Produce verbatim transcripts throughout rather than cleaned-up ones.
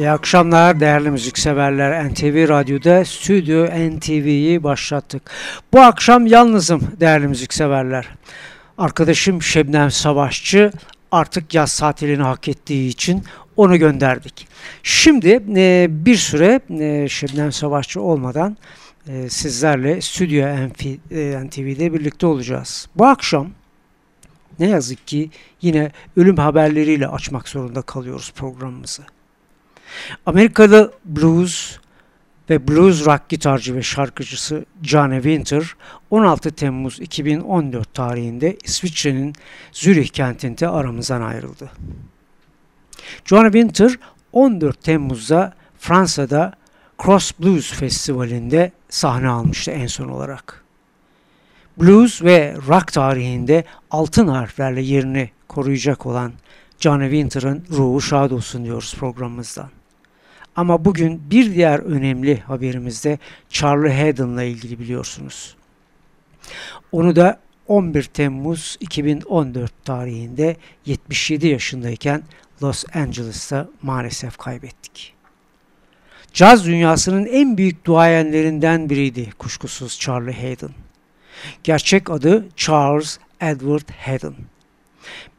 İyi akşamlar değerli müzikseverler. N T V Radyo'da Stüdyo N T V'yi başlattık. Bu akşam yalnızım değerli müzikseverler. Arkadaşım Şebnem Savaşçı artık yaz saatlerini hak ettiği için onu gönderdik. Şimdi e, bir süre e, Şebnem Savaşçı olmadan e, sizlerle Stüdyo N T V'de birlikte olacağız. Bu akşam ne yazık ki yine ölüm haberleriyle açmak zorunda kalıyoruz programımızı. Amerikalı blues ve blues rock gitarcı ve şarkıcısı Johnny Winter on altı Temmuz iki bin on dört tarihinde İsviçre'nin Zürih kentinde aramızdan ayrıldı. Johnny Winter on dört Temmuz'da Fransa'da Cross Blues Festivali'nde sahne almıştı en son olarak. Blues ve rock tarihinde altın harflerle yerini koruyacak olan Johnny Winter'ın ruhu şad olsun diyoruz programımızdan. Ama bugün bir diğer önemli haberimizde Charlie Haden'la ilgili biliyorsunuz. Onu da on bir Temmuz iki bin on dört tarihinde yetmiş yedi yaşındayken Los Angeles'ta maalesef kaybettik. Caz dünyasının en büyük duayenlerinden biriydi kuşkusuz Charlie Haden. Gerçek adı Charles Edward Haden.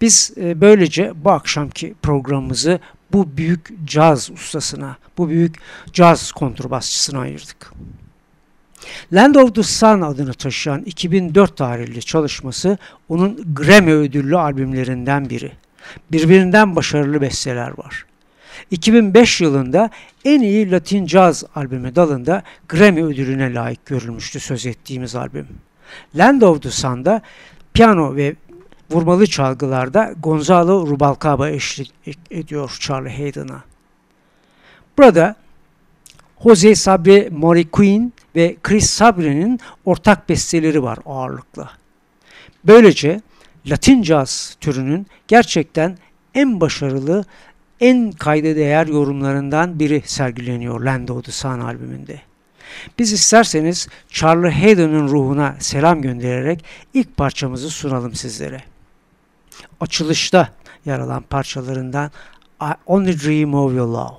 Biz böylece bu akşamki programımızı bu büyük caz ustasına, bu büyük caz kontrbasçısına ayırdık. Land of the Sun adını taşıyan iki bin dört tarihli çalışması onun Grammy ödüllü albümlerinden biri. Birbirinden başarılı besteler var. iki bin beş yılında en iyi Latin caz albümü dalında Grammy ödülüne layık görülmüştü söz ettiğimiz albüm. Land of the Sun'da piyano ve vurmalı çalgılarda Gonzalo Rubalcaba eşlik ediyor Charlie Haden'a. Burada José Sabre Marroquín ve Chris Sabre'nin ortak besteleri var ağırlıkla. Böylece Latin caz türünün gerçekten en başarılı, en kayda değer yorumlarından biri sergileniyor Land of the Sun albümünde. Biz isterseniz Charlie Haden'ın ruhuna selam göndererek ilk parçamızı sunalım sizlere. Açılışta yer alan parçalarından I Only Dream of Your Love.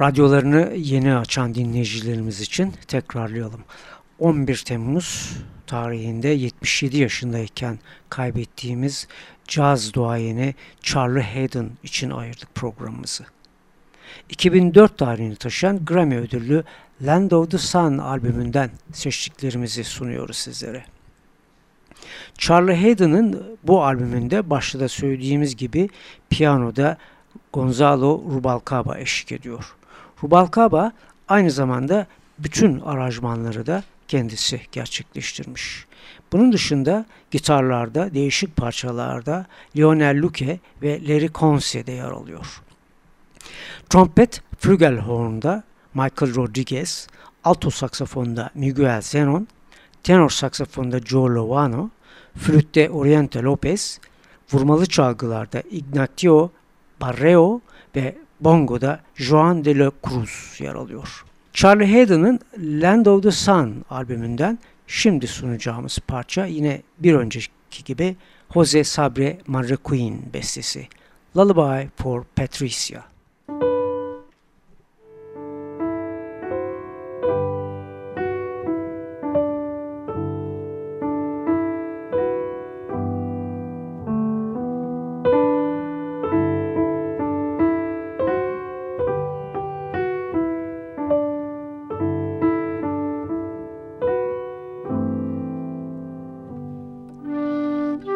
Radyolarını yeni açan dinleyicilerimiz için tekrarlayalım. on bir Temmuz tarihinde yetmiş yedi yaşındayken kaybettiğimiz caz duayeni Charlie Haden için ayırdık programımızı. iki bin dört tarihini taşıyan Grammy ödüllü Land of the Sun albümünden seçtiklerimizi sunuyoruz sizlere. Charlie Haden'ın bu albümünde başta da söylediğimiz gibi piyanoda Gonzalo Rubalcaba eşlik ediyor. Rubalcaba aynı zamanda bütün aranjmanları da kendisi gerçekleştirmiş. Bunun dışında gitarlarda, değişik parçalarda Lionel Luke ve Larry Konse de yer alıyor. Trompet Flügelhorn'da Michael Rodriguez, alto saksafonda Miguel Senon, tenor saksafonda Joe Lovano, flütte Oriente Lopez, vurmalı çalgılarda Ignacio Bareo ve bongo'da Joan de la Cruz yer alıyor. Charlie Haden'ın Land of the Sun albümünden şimdi sunacağımız parça yine bir önceki gibi José Sabre Marroquín bestesi Lullaby for Patricia. Thank you.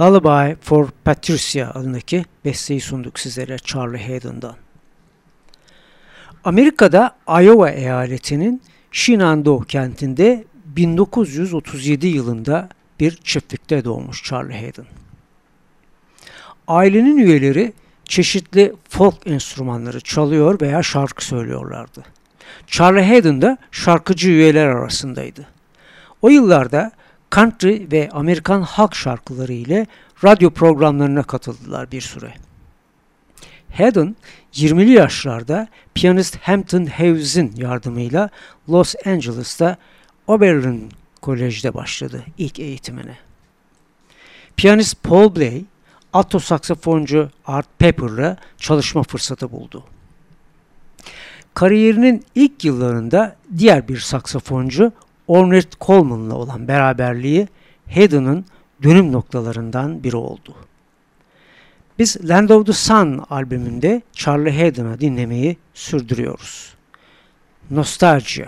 Lullaby for Patricia adındaki besteyi sunduk sizlere Charlie Haden'dan. Amerika'da Iowa eyaletinin Shenandoah kentinde bin dokuz yüz otuz yedi yılında bir çiftlikte doğmuş Charlie Haden. Ailenin üyeleri çeşitli folk enstrümanları çalıyor veya şarkı söylüyorlardı. Charlie Haden de şarkıcı üyeler arasındaydı. O yıllarda country ve Amerikan halk şarkıları ile radyo programlarına katıldılar bir süre. Haden, yirmili yaşlarda piyanist Hampton Hawes'in yardımıyla Los Angeles'ta Oberlin Kolej'de başladı ilk eğitimine. Piyanist Paul Bley, alto saksafoncu Art Pepper'la çalışma fırsatı buldu. Kariyerinin ilk yıllarında diğer bir saksafoncu Ornette Coleman'la olan beraberliği Haden'ın dönüm noktalarından biri oldu. Biz Land of the Sun albümünde Charlie Haden'ı dinlemeyi sürdürüyoruz. Nostalgia.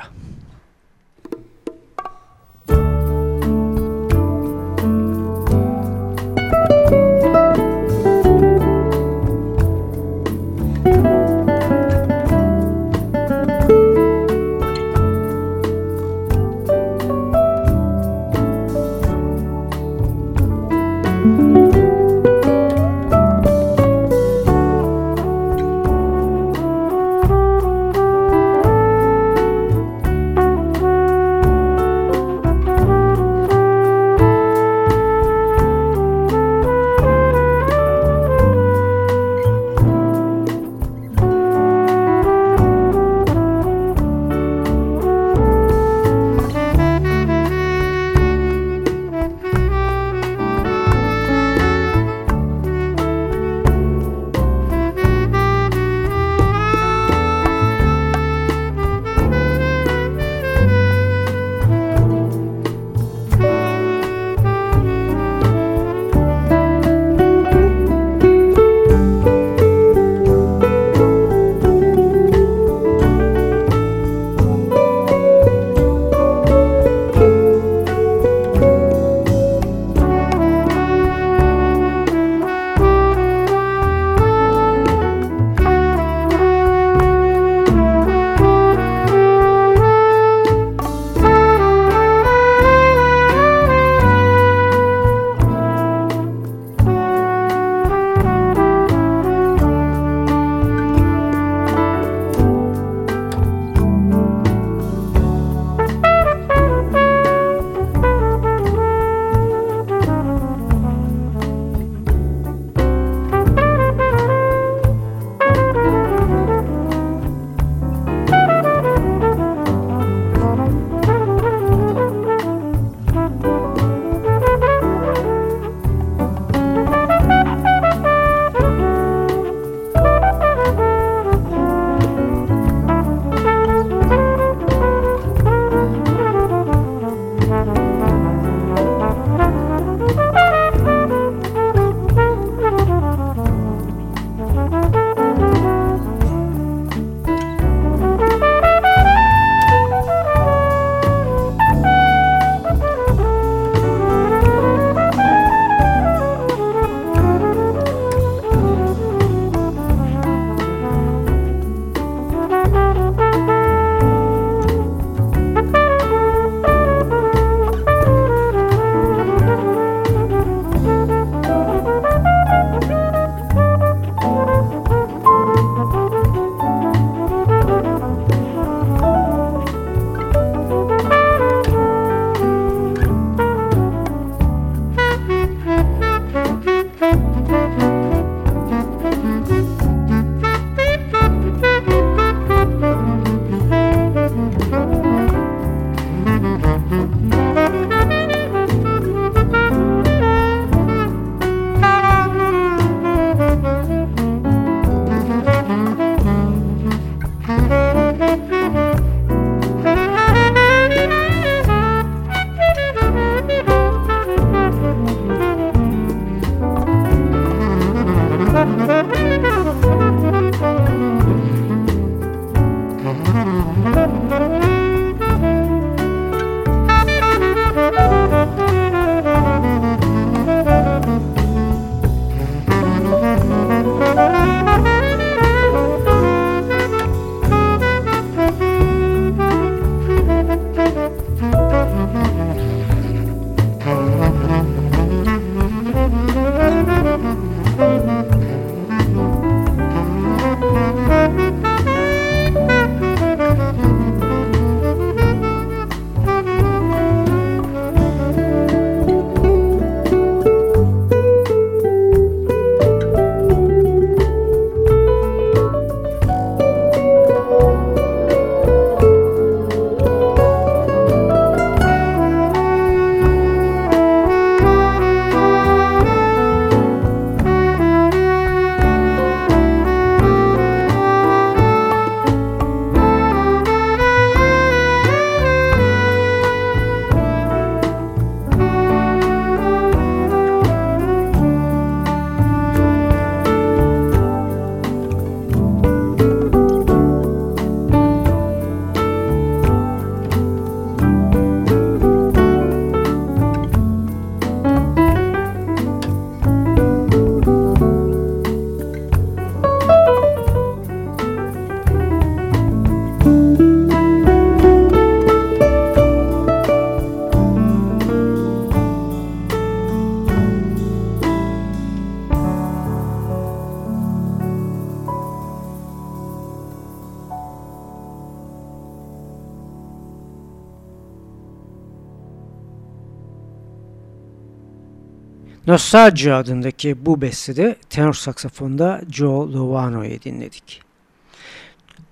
Nostalgia adındaki bu bestede tenor saksafonda Joe Lovano'yu dinledik.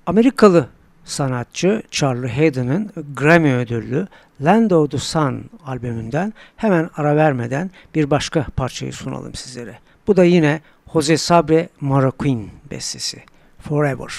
Amerikalı sanatçı Charlie Haden'ın Grammy ödüllü Land of the Sun albümünden hemen ara vermeden bir başka parçayı sunalım sizlere. Bu da yine José Sabre Marroquín bestesi Forever.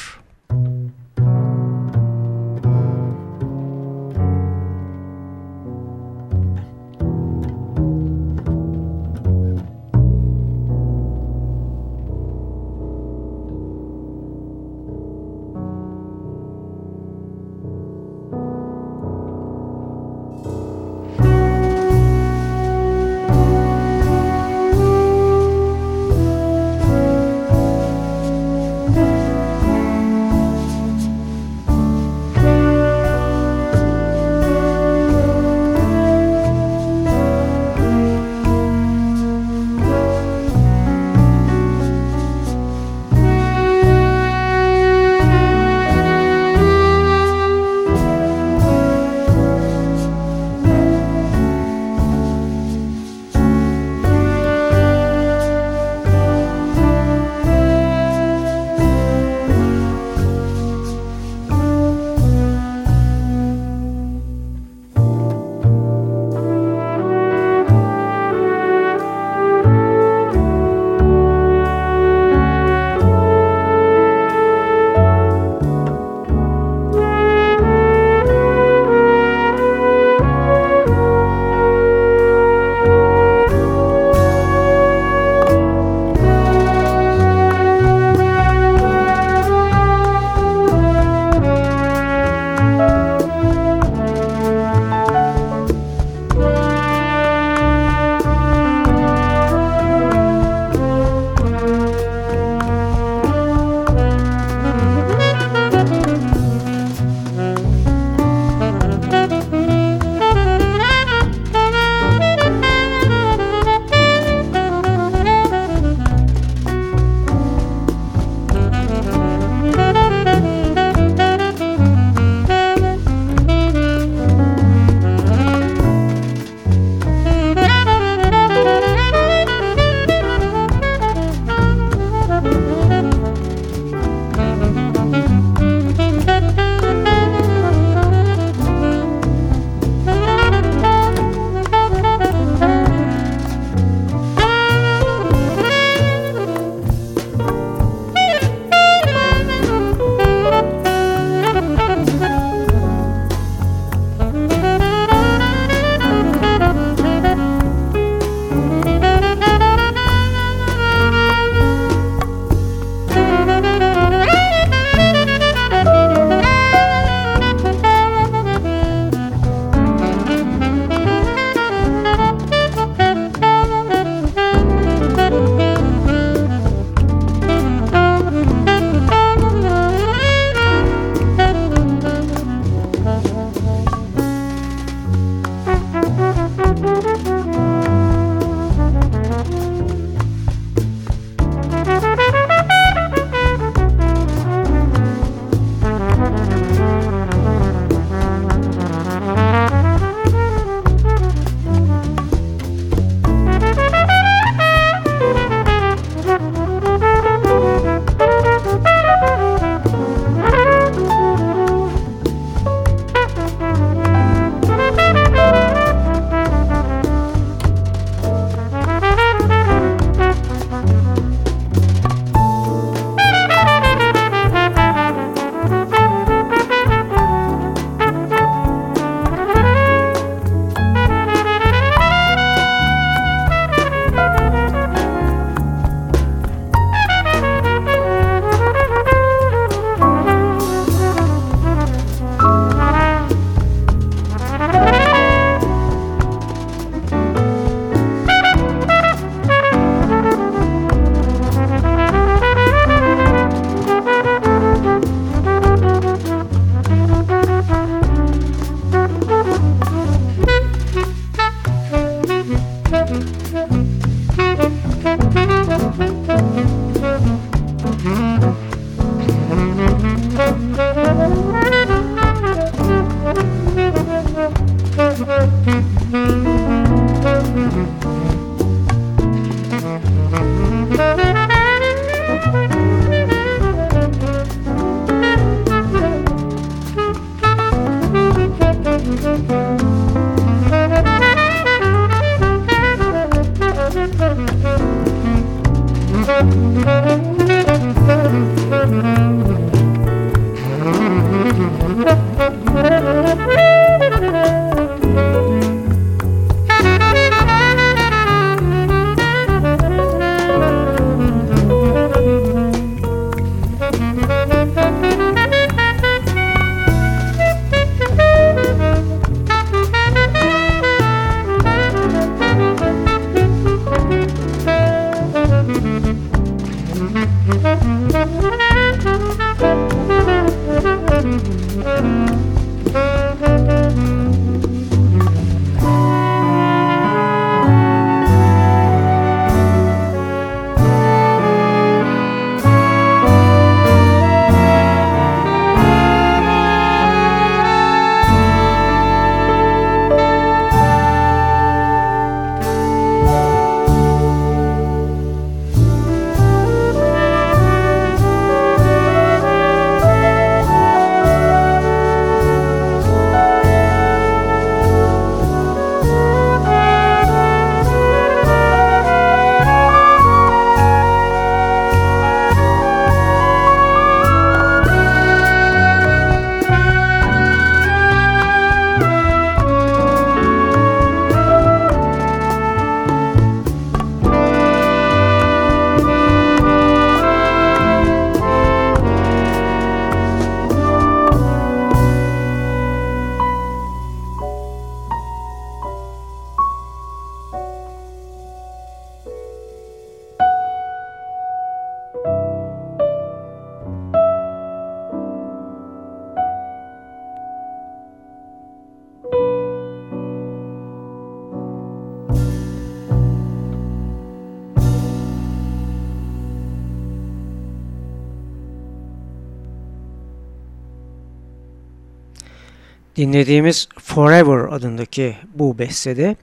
Dinlediğimiz Forever adındaki bu bestede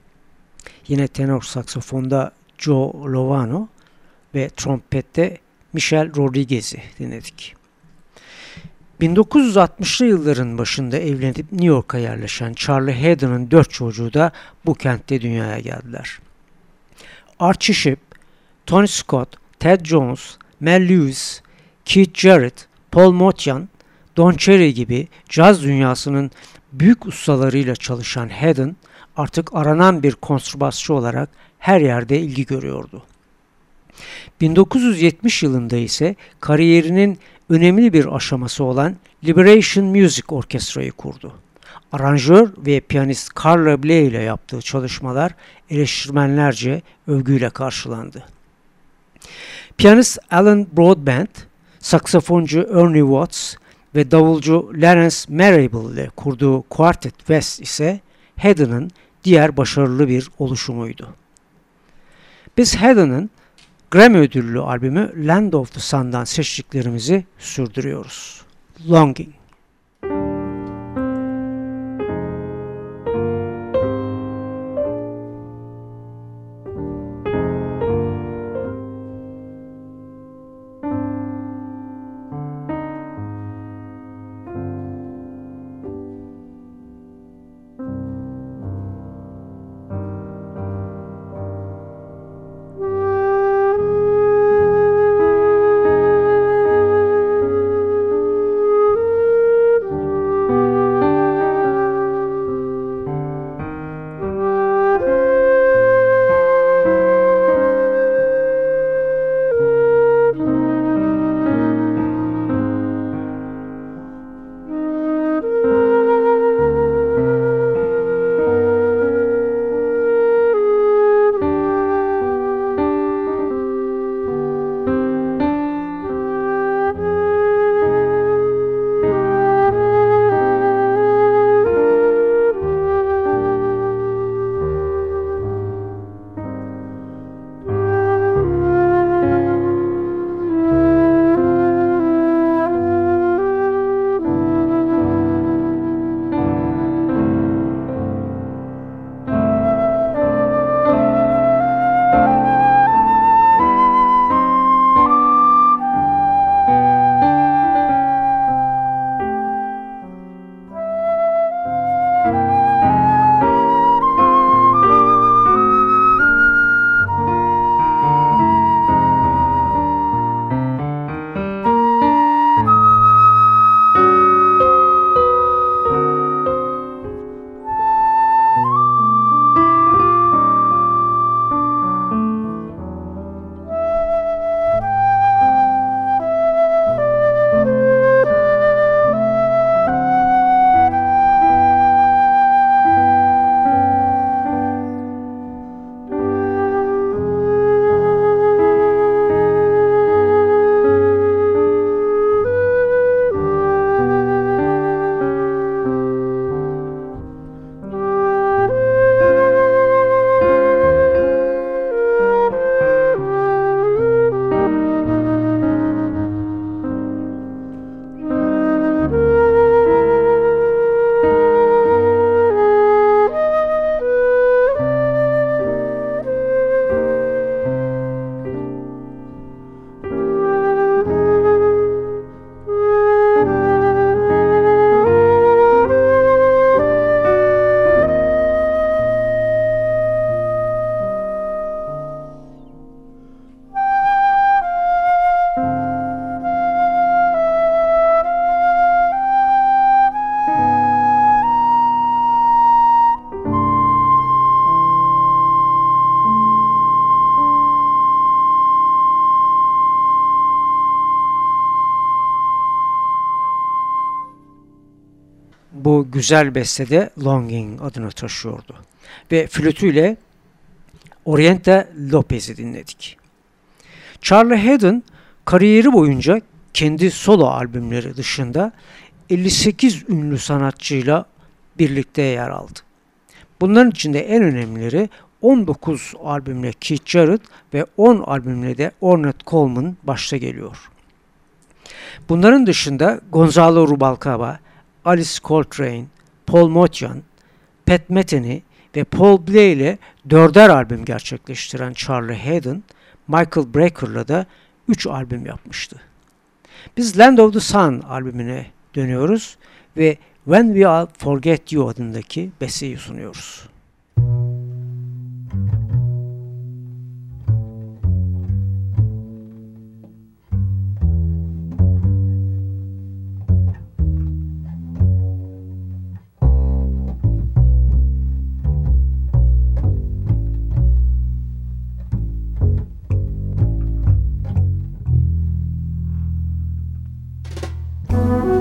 yine tenor saksafonda Joe Lovano ve trompette Michael Rodriguez'i dinledik. bin dokuz yüz altmışlı yılların başında evlenip New York'a yerleşen Charlie Haden'ın dört çocuğu da bu kentte dünyaya geldiler. Archie Shipp, Tony Scott, Ted Jones, Mel Lewis, Keith Jarrett, Paul Motian, Don Cherry gibi caz dünyasının büyük ustalarıyla çalışan Haden artık aranan bir kontrabasçı olarak her yerde ilgi görüyordu. bin dokuz yüz yetmiş yılında ise kariyerinin önemli bir aşaması olan Liberation Music Orkestra'yı kurdu. Aranjör ve piyanist Carla Bley ile yaptığı çalışmalar eleştirmenlerce övgüyle karşılandı. Piyanist Alan Broadbent, saksafoncu Ernie Watts ve davulcu Lawrence Marable ile kurduğu Quartet West ise Haden'ın diğer başarılı bir oluşumuydu. Biz Haden'ın Grammy ödüllü albümü Land of the Sun'dan seçtiklerimizi sürdürüyoruz. Longing. bu güzel bestede Longing adını taşıyordu. Ve flütüyle Oriente Lopez'i dinledik. Charlie Haden kariyeri boyunca kendi solo albümleri dışında elli sekiz ünlü sanatçıyla birlikte yer aldı. Bunların içinde en önemlileri on dokuz albümle Keith Jarrett ve on albümle de Ornette Coleman başta geliyor. Bunların dışında Gonzalo Rubalcaba, Alice Coltrane, Paul Motian, Pat Metheny ve Paul Bley ile dörder albüm gerçekleştiren Charlie Haden, Michael Brecker'la da üç albüm yapmıştı. Biz Land of the Sun albümüne dönüyoruz ve When We All Forget You adındaki besteyi sunuyoruz. Thank you.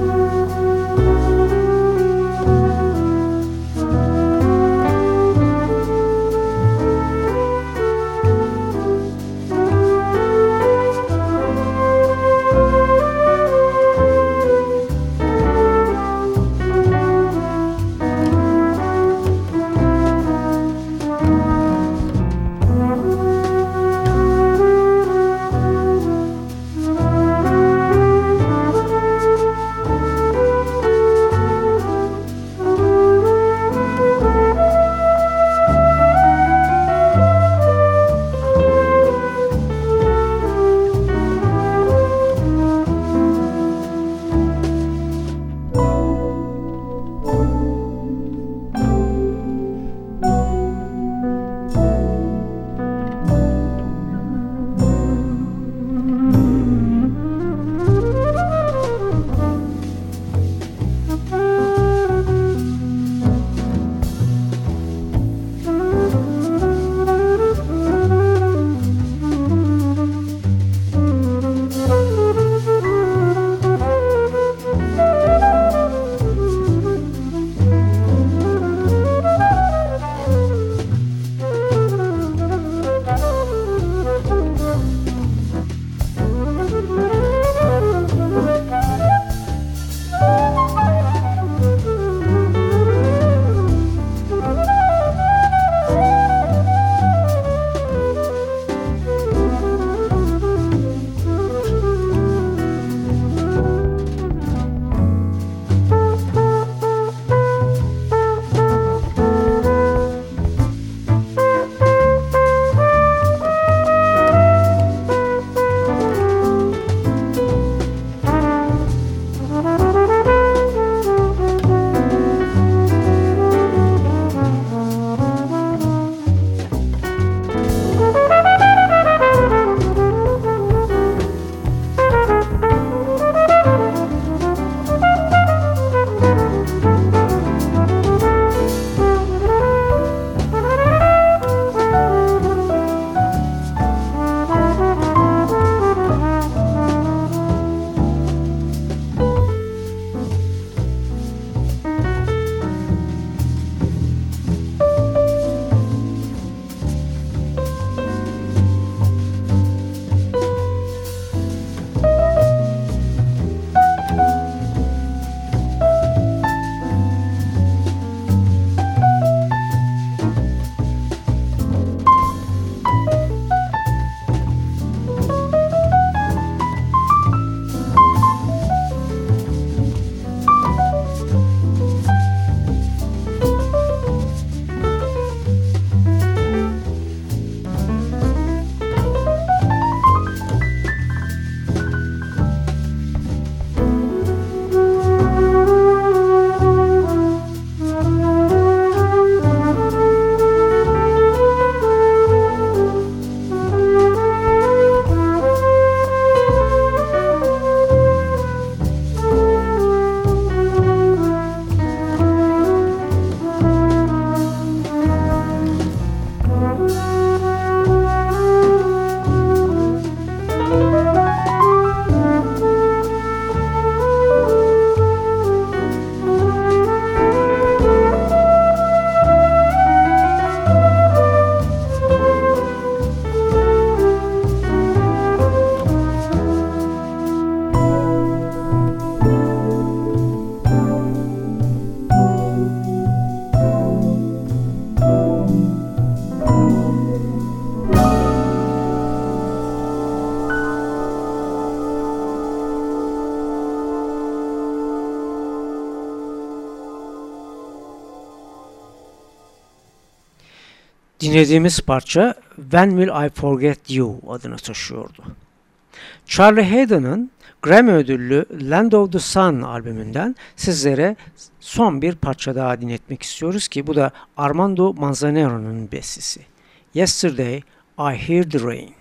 dinlediğimiz parça When Will I Forget You adını taşıyordu. Charlie Haden'ın Grammy ödüllü Land of the Sun albümünden sizlere son bir parça daha dinletmek istiyoruz ki bu da Armando Manzanero'nun bestesi. Yesterday I Hear the Rain.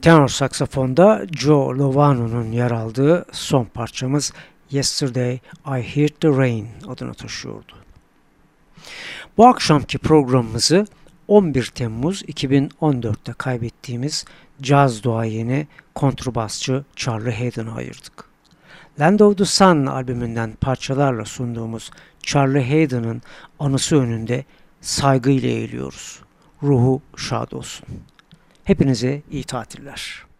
Tenor saksafonda Joe Lovano'nun yer aldığı son parçamız Yesterday I Heard the Rain adını taşıyordu. Bu akşamki programımızı on bir Temmuz iki bin on dörtte kaybettiğimiz caz duayeni kontrbasçı Charlie Haden'a ayırdık. Land of the Sun albümünden parçalarla sunduğumuz Charlie Haden'ın anısı önünde saygıyla eğiliyoruz. Ruhu şad olsun. Hepinize iyi tatiller.